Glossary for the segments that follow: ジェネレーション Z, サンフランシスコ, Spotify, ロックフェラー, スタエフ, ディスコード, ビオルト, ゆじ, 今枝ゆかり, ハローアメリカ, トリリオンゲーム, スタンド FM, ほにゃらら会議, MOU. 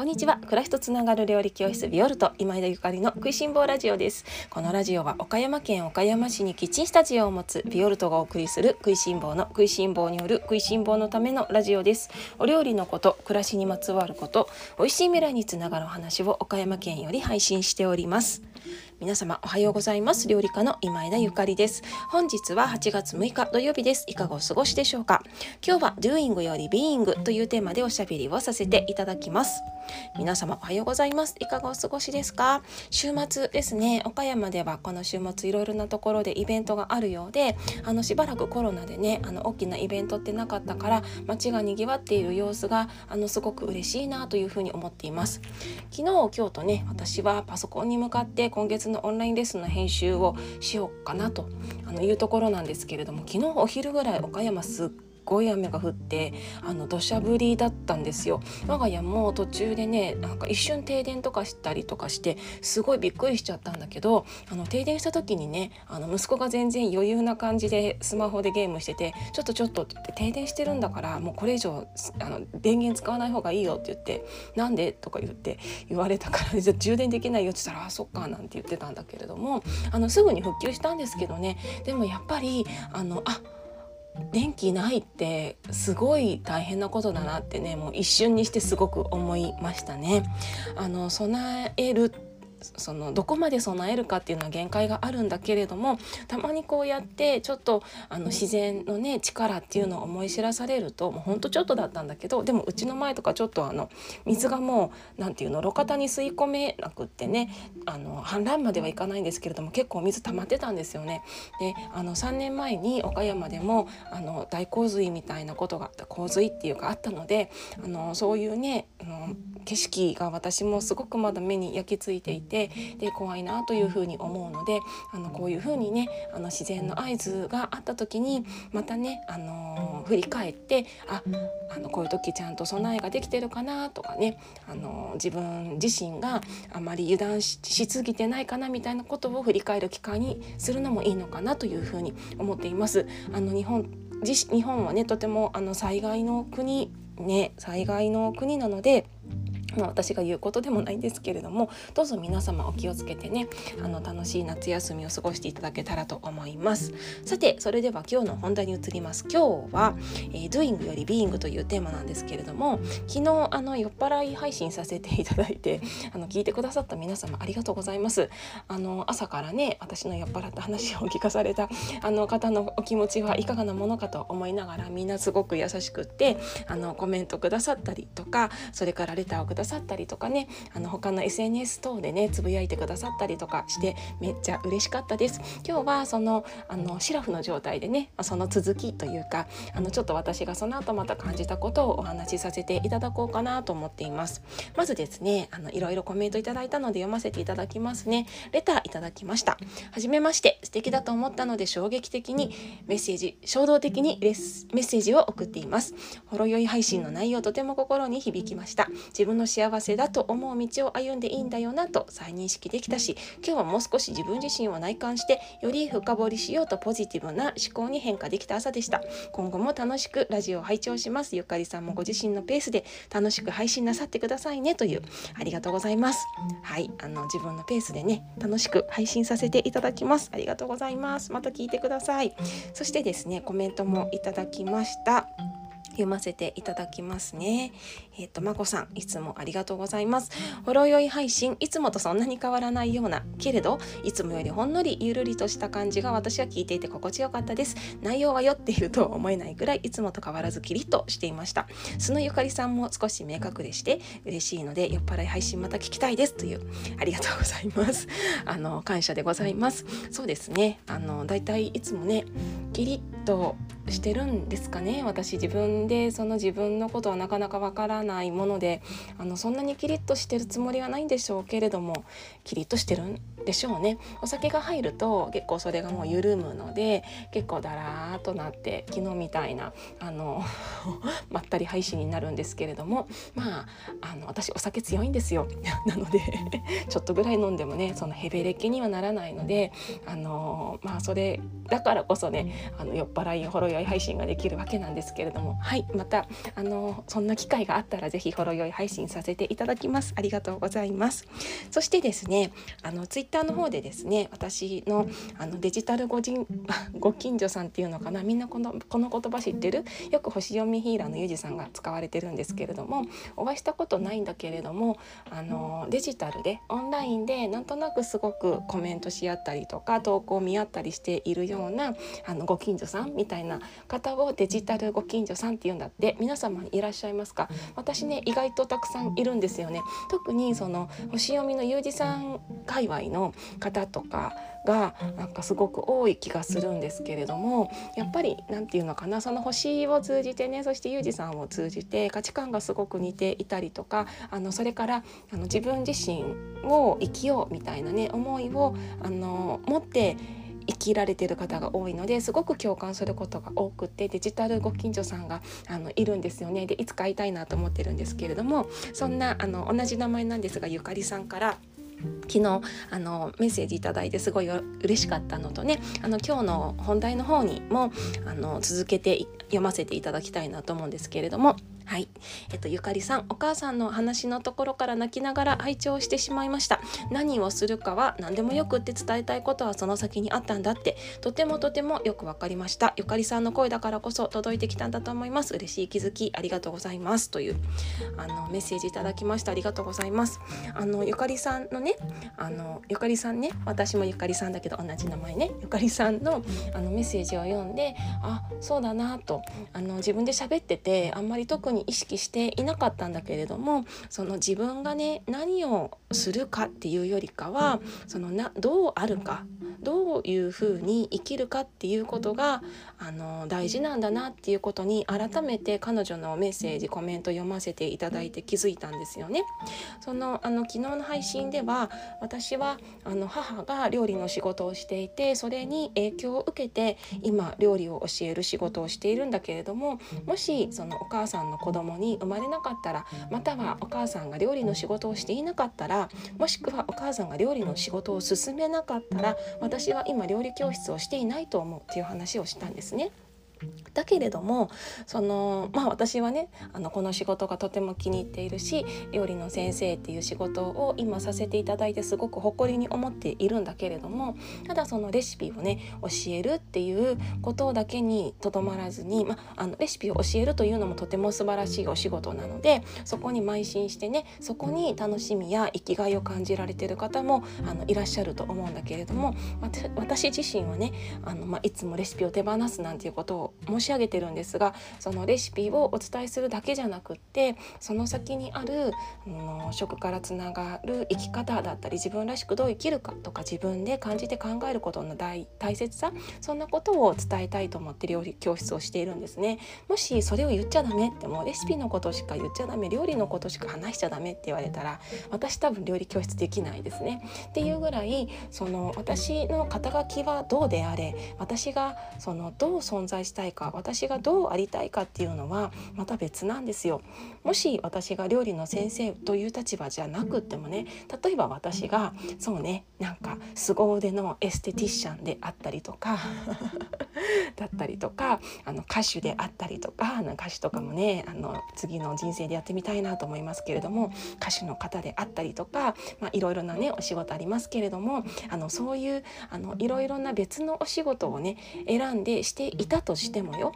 こんにちは。暮らしとつながる料理教室ビオルト今井田ゆかりの食いしん坊ラジオです。このラジオは岡山県岡山市にキッチンスタジオを持つビオルトがお送りする食いしん坊の食いしん坊による食いしん坊のためのラジオです。お料理のこと、暮らしにまつわること、おいしい未来につながるお話を岡山県より配信しております。皆様おはようございます。料理家の今井田ゆかりです。本日は8月6日土曜日です。いかがお過ごしでしょうか。今日は Doing より Being というテーマでおしゃべりをさせていただきます。皆様おはようございます。いかがお過ごしですか。週末ですね、岡山ではこの週末いろいろなところでイベントがあるようで、しばらくコロナでね、大きなイベントってなかったから街がにぎわっている様子がすごく嬉しいなというふうに思っています。昨日今日とね、私はパソコンに向かって今月のオンラインレッスンの編集をしようかなというところなんですけれども、昨日お昼ぐらい岡山すっごい雨が降って土砂降りだったんですよ。我が家も途中でね、なんか一瞬停電とかしたりとかしてすごいびっくりしちゃったんだけど、停電した時にね、息子が全然余裕な感じでスマホでゲームしてて、ちょっとって言って、停電してるんだからもうこれ以上電源使わない方がいいよって言って、なんでとか言われたから、充電できないよって言ったら、あそっかなんて言ってたんだけれども、すぐに復旧したんですけどね。でもやっぱり電気ないってすごい大変なことだなってね、もう一瞬にしてすごく思いましたね。備える、どこまで備えるかっていうのは限界があるんだけれども、たまにこうやってちょっと自然のね力っていうのを思い知らされると、もうほんとちょっとだったんだけど、でもうちの前とかちょっと水がもう路肩に吸い込めなくってね、氾濫まではいかないんですけれども、結構水溜まってたんですよね。で3年前に岡山でも大洪水みたいなことがあった、洪水っていうかあったので、そういうね景色が私もすごくまだ目に焼き付いていて、で怖いなというふうに思うので、こういうふうにね自然の合図があった時にまたね、振り返って、こういう時ちゃんと備えができてるかなとかね、自分自身があまり油断 しすぎてないかなみたいなことを振り返る機会にするのもいいのかなというふうに思っています。日本はね、とても災害の国なので、私が言うことでもないんですけれども、どうぞ皆様お気をつけてね、楽しい夏休みを過ごしていただけたらと思います。さて、それでは今日の本題に移ります。今日は、Doing より Being というテーマなんですけれども、昨日酔っ払い配信させていただいて、聞いてくださった皆様ありがとうございます。朝からね、私の酔っ払った話を聞かされた方のお気持ちはいかがなものかと思いながら、みんなすごく優しくってコメントくださったりとか、それからレターをくださったりとかね、他の SNS 等でねつぶやいてくださったりとかして、めっちゃ嬉しかったです。今日はシラフの状態でね、その続きというかちょっと私がその後また感じたことをお話しさせていただこうかなと思っています。まずですね、いろいろコメントいただいたので読ませていただきますね。レターいただきました。はじめまして、素敵だと思ったので衝撃的にメッセージ、衝動的にメッセージを送っています。ほろ酔い配信の内容とても心に響きました。自分の幸せだと思う道を歩んでいいんだよなと再認識できたし、今日はもう少し自分自身を内観してより深掘りしようとポジティブな思考に変化できた朝でした。今後も楽しくラジオを拝聴します。ゆかりさんもご自身のペースで楽しく配信なさってくださいね、という、ありがとうございます。はい、自分のペースでね楽しく配信させていただきます。ありがとうございます。また聞いてください。そしてですね、コメントもいただきました。読ませていただきますね。まこさん、いつもありがとうございます。ほろ酔い配信、いつもとそんなに変わらないようなけれど、いつもよりほんのりゆるりとした感じが私は聞いていて心地よかったです。内容はよっていうと思えないくらいいつもと変わらずキリッとしていました。そのゆかりさんも少し明確でして嬉しいので、酔っ払い配信また聞きたいです、という、ありがとうございます。感謝でございます。そうですね、だいたいいつもねキリッとしてるんですかね。私自分で自分のことはなかなかわからないもので、そんなにキリッとしてるつもりはないんでしょうけれども、キリッとしてるんでしょうね。お酒が入ると結構それがもう緩むので、結構だらーっとなって昨日みたいなまったり配信になるんですけれども、まあ私お酒強いんですよなのでちょっとぐらい飲んでもね、そのヘベレケにはならないので、まあそれだからこそね、酔っ払いほろ酔い配信ができるわけなんですけれども、はい、またそんな機会があったらぜひほろ酔い配信させていただきます。ありがとうございます。そしてですね、ツイッターの方でですね、私のデジタルご近所さんっていうのかな、みんなこの言葉知ってる、よく星読みヒーラーのゆじさんが使われてるんですけれども、お会いしたことないんだけれども、デジタルでオンラインでなんとなくすごくコメントし合ったりとか投稿見合ったりしているようなご近所さんみたいな方をデジタルご近所さんっていうんだって。皆様いらっしゃいますか？私ね、意外とたくさんいるんですよね。特にその星読みのゆうじさん界隈の方とかがなんかすごく多い気がするんですけれども、やっぱりなんていうのかな、その星を通じてね、そしてゆうじさんを通じて価値観がすごく似ていたりとか、それから自分自身を生きようみたいなね思いを持って生きられている方が多いので、すごく共感することが多くて、デジタルご近所さんがいるんですよね。でいつか会いたいなと思ってるんですけれども、そんな同じ名前なんですが、ゆかりさんから昨日メッセージいただいてすごい嬉しかったのとね、今日の本題の方にも続けて読ませていただきたいなと思うんですけれども、はい、ゆかりさん、お母さんの話のところから泣きながら拝聴してしまいました。何をするかは何でもよくって、伝えたいことはその先にあったんだって、とてもとてもよくわかりました。ゆかりさんの声だからこそ届いてきたんだと思います。嬉しい気づきありがとうございます、というメッセージいただきました。ありがとうございます。ゆかりさんのね、ゆかりさんね、私もゆかりさんだけど同じ名前ね、ゆかりさんのメッセージを読んで、あ、そうだなと、自分で喋っててあんまり特に意識していなかったんだけれども、その自分がね何をするかっていうよりかは、そのどうあるか、どういうふうに生きるかっていうことが大事なんだなっていうことに、改めて彼女のメッセージコメント読ませていただいて気づいたんですよね。昨日の配信では、私は母が料理の仕事をしていて、それに影響を受けて今料理を教える仕事をしているんだけれども、もしそのお母さんの子供に生まれなかったら、またはお母さんが料理の仕事をしていなかったら、もしくはお母さんが料理の仕事を進めなかったら、私は今料理教室をしていないと思うっていう話をしたんですね。だけれどもまあ、私はねこの仕事がとても気に入っているし、料理の先生っていう仕事を今させていただいてすごく誇りに思っているんだけれども、ただそのレシピをね教えるっていうことだけにとどまらずに、まあ、レシピを教えるというのもとても素晴らしいお仕事なので、そこに邁進してね、そこに楽しみや生きがいを感じられている方もいらっしゃると思うんだけれども、私自身はねまあ、いつもレシピを手放すなんていうことを申し上げてるんですが、そのレシピをお伝えするだけじゃなくって、その先にある食からつながる生き方だったり、自分らしくどう生きるかとか、自分で感じて考えることの大切さ、そんなことを伝えたいと思って料理教室をしているんですね。もしそれを言っちゃダメって、もうレシピのことしか言っちゃダメ、料理のことしか話しちゃダメって言われたら、私多分料理教室できないですねっていうぐらい、私の肩書きはどうであれ、私がどう存在したい、私がどうありたいかっていうのはまた別なんですよ。もし私が料理の先生という立場じゃなくってもね、例えば私がそうね、なんか凄腕のエステティシャンであったりとか歌手であったりとか、歌手とかもね次の人生でやってみたいなと思いますけれども、歌手の方であったりとか、まあ、いろいろなねお仕事ありますけれども、そういういろいろな別のお仕事をね選んでしていたとしてもよ、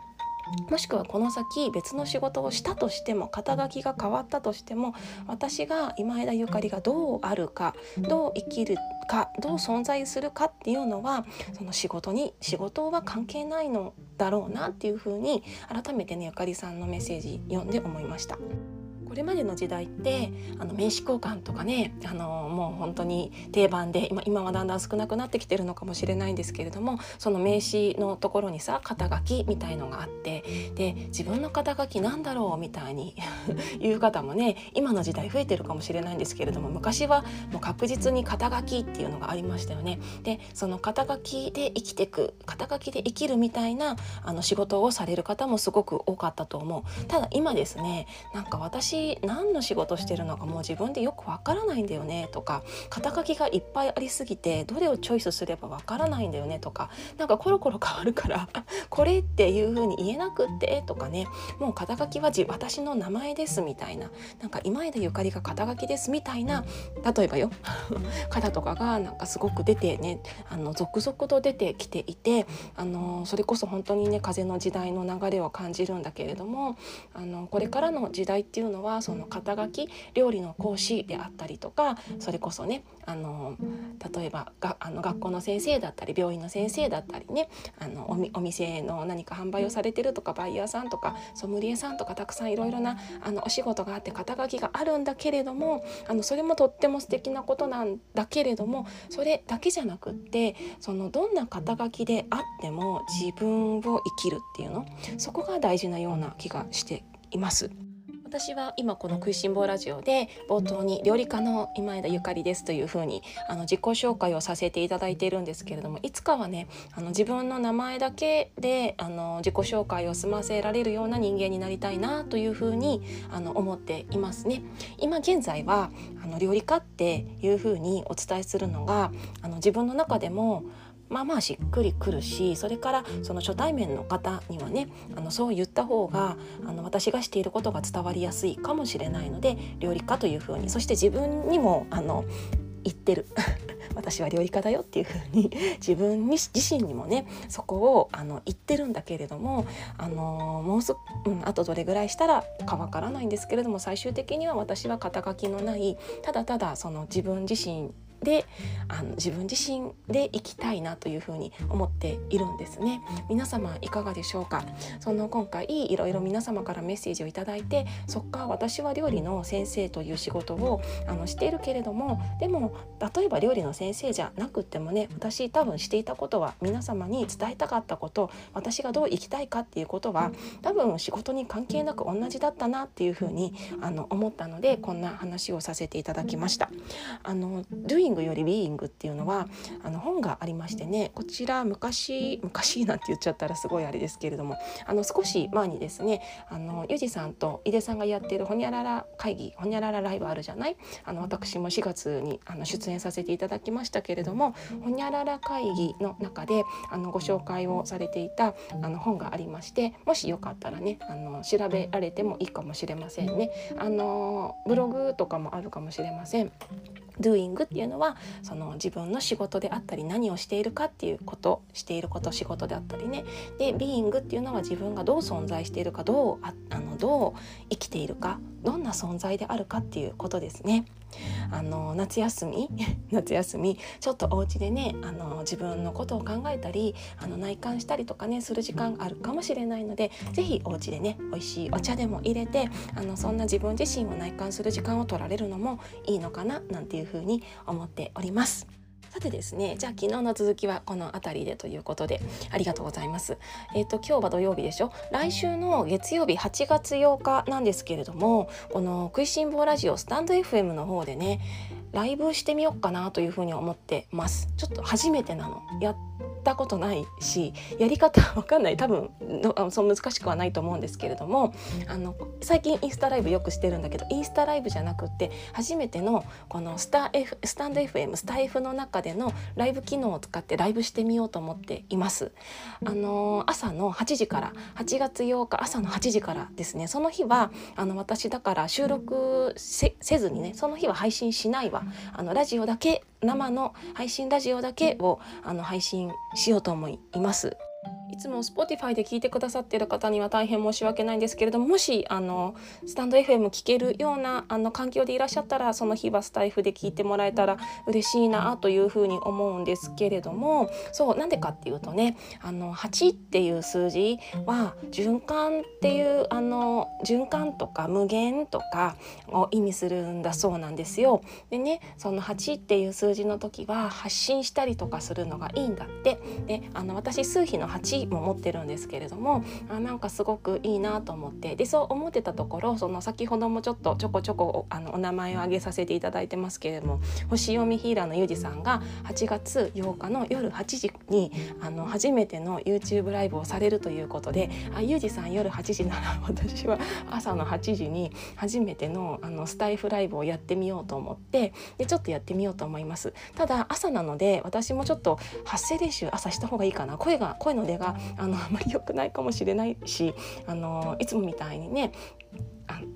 もしくはこの先別の仕事をしたとしても、肩書きが変わったとしても、私が今枝ゆかりがどうあるか、どう生きるか、どう存在するかっていうのは、その仕事は関係ないのだろうなっていうふうに、改めてねゆかりさんのメッセージ読んで思いました。これまでの時代って名刺交換とかねもう本当に定番で今はだんだん少なくなってきてるのかもしれないんですけれども、その名刺のところにさ肩書きみたいのがあって、で自分の肩書きなんだろうみたいに言う方もね今の時代増えてるかもしれないんですけれども、昔はもう確実に肩書きっていうのがありましたよね。でその肩書きで生きてく、肩書きで生きるみたいな仕事をされる方もすごく多かったと思う。ただ今ですね、なんか私何の仕事してるのかもう自分でよくわからないんだよねとか、肩書きがいっぱいありすぎてどれをチョイスすればわからないんだよねとか、なんかコロコロ変わるからこれっていう風に言えなくってとかね、もう肩書きは私の名前ですみたいな、なんか今枝ゆかりが肩書きですみたいな、例えばよ肩とかがなんかすごく出てね続々と出てきていて、それこそ本当にね風の時代の流れを感じるんだけれども、これからの時代っていうのはその肩書き、料理の講師であったりとか、それこそね例えば学校の先生だったり病院の先生だったりね、お店の何か販売をされてるとか、バイヤーさんとかソムリエさんとか、たくさんいろいろなお仕事があって肩書きがあるんだけれども、それもとっても素敵なことなんだけれども、それだけじゃなくってどんな肩書きであっても自分を生きるっていうの、そこが大事なような気がしています。私は今この食いしん坊ラジオで冒頭に料理家の今枝ゆかりですというふうに自己紹介をさせていただいているんですけれども、いつかはね自分の名前だけで自己紹介を済ませられるような人間になりたいなというふうに思っていますね。今現在は料理家っていうふうにお伝えするのが自分の中でもまあまあしっくりくるし、それからその初対面の方にはねそう言った方が私がしていることが伝わりやすいかもしれないので、料理家というふうに、そして自分にも言ってる私は料理家だよっていう風に自身にもねそこを言ってるんだけれども、あとどれぐらいしたらかわからないんですけれども、最終的には私は肩書きのない、ただただその自分自身で生きたいなというふうに思っているんですね。皆様いかがでしょうか。今回いろいろ皆様からメッセージをいただいて、そっか私は料理の先生という仕事をしているけれども、でも例えば料理の先生じゃなくてもね、私多分していたことは、皆様に伝えたかったこと、私がどう生きたいかっていうことは多分仕事に関係なく同じだったなっていうふうに思ったので、こんな話をさせていただきました。Doing より Being っていうのは本がありましてね、こちら昔なんて言っちゃったらすごいあれですけれども、少し前にですねゆじさんと井出さんがやっているほにゃらら会議、ほにゃららライブあるじゃない、私も4月に出演させていただきましたけれども、ほにゃらら会議の中でご紹介をされていた本がありまして、もしよかったらね調べられてもいいかもしれませんね。ブログとかもあるかもしれません。Doing っていうのは自分の仕事であったり、何をしているかっていうこと、していること仕事であったりね。で Being っていうのは自分がどう存在しているか、どう生きているか、どんな存在であるかっていうことですね。夏休みちょっとお家でね自分のことを考えたり内観したりとかねする時間があるかもしれないので、ぜひお家でね美味しいお茶でも入れてそんな自分自身を内観する時間を取られるのもいいのかななんていうふうに思っております。さてですね、じゃあ昨日の続きはこのあたりでということで、ありがとうございます。今日は土曜日でしょ。来週の月曜日8月8日なんですけれども、この食いしん坊ラジオスタンド FM の方でねライブしてみようかなというふうに思ってます。ちょっと初めてなの、やったことないしやり方わかんない、多分そう難しくはないと思うんですけれども、最近インスタライブよくしてるんだけど、インスタライブじゃなくって初めてのこのスタンド FM スタイフの中でのライブ機能を使ってライブしてみようと思っています。朝の8時から8月8日朝の8時からですね。その日は私だから収録せずにね、その日は配信しないわ、ラジオだけ、生の配信ラジオだけを配信しようと思います。いつも Spotify で聞いてくださっている方には大変申し訳ないんですけれども、もしスタンド FM 聞けるような環境でいらっしゃったら、その日はスタイフで聞いてもらえたら嬉しいなというふうに思うんですけれども、そうなんでかっていうとね、8っていう数字は循環っていう循環とか無限とかを意味するんだそうなんですよ。でね、その8っていう数字の時は発信したりとかするのがいいんだって。で私数秘の8も持ってるんですけれども、なんかすごくいいなと思って、でそう思ってたところ、その先ほどもちょこちょこお名前を挙げさせていただいてますけれども、星読みヒーラーのゆうじさんが8月8日の夜8時に初めての YouTube ライブをされるということで、ゆうじさん夜8時なら私は朝の8時に初めてのスタイフライブをやってみようと思って、でちょっとやってみようと思います。ただ朝なので私もちょっと発声練習朝した方がいいかな、声の出があまり良くないかもしれないし、いつもみたいにね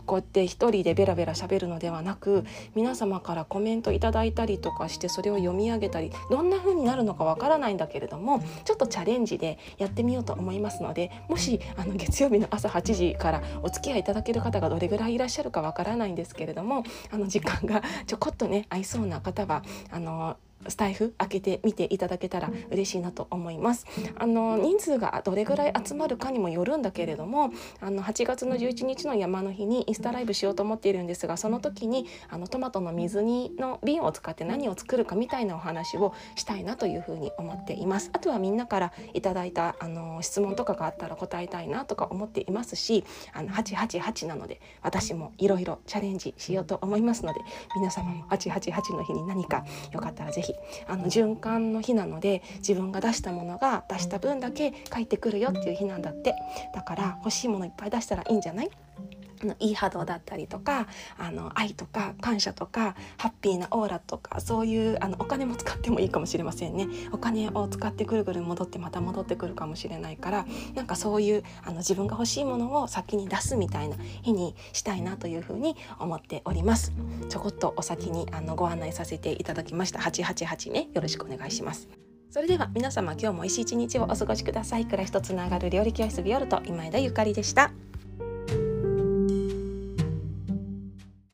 こうやって一人でベラベラ喋るのではなく、皆様からコメントいただいたりとかして、それを読み上げたり、どんな風になるのかわからないんだけれども、ちょっとチャレンジでやってみようと思いますので、もし月曜日の朝8時からお付き合いいただける方がどれぐらいいらっしゃるかわからないんですけれども、時間がちょこっとね合いそうな方はスタイフ開けてみていただけたら嬉しいなと思います。人数がどれぐらい集まるかにもよるんだけれども、8月の11日の山の日にインスタライブしようと思っているんですが、その時にトマトの水煮の瓶を使って何を作るかみたいなお話をしたいなというふうに思っています。あとはみんなからいただいた質問とかがあったら答えたいなとか思っていますし、888なので私もいろいろチャレンジしようと思いますので、皆様も888の日に何かよかったらぜひ循環の日なので、自分が出したものが出した分だけ返ってくるよっていう日なんだって。だから欲しいものいっぱい出したらいいんじゃない？いい波動だったりとか愛とか感謝とかハッピーなオーラとか、そういうお金も使ってもいいかもしれませんね。お金を使ってぐるぐる戻ってまた戻ってくるかもしれないから、なんかそういう自分が欲しいものを先に出すみたいな日にしたいなというふうに思っております。ちょこっとお先にご案内させていただきました。888ね、よろしくお願いします。それでは皆様、今日も美味しい一日をお過ごしください。暮らしとつながる料理教室ビオルト、今枝ゆかりでした。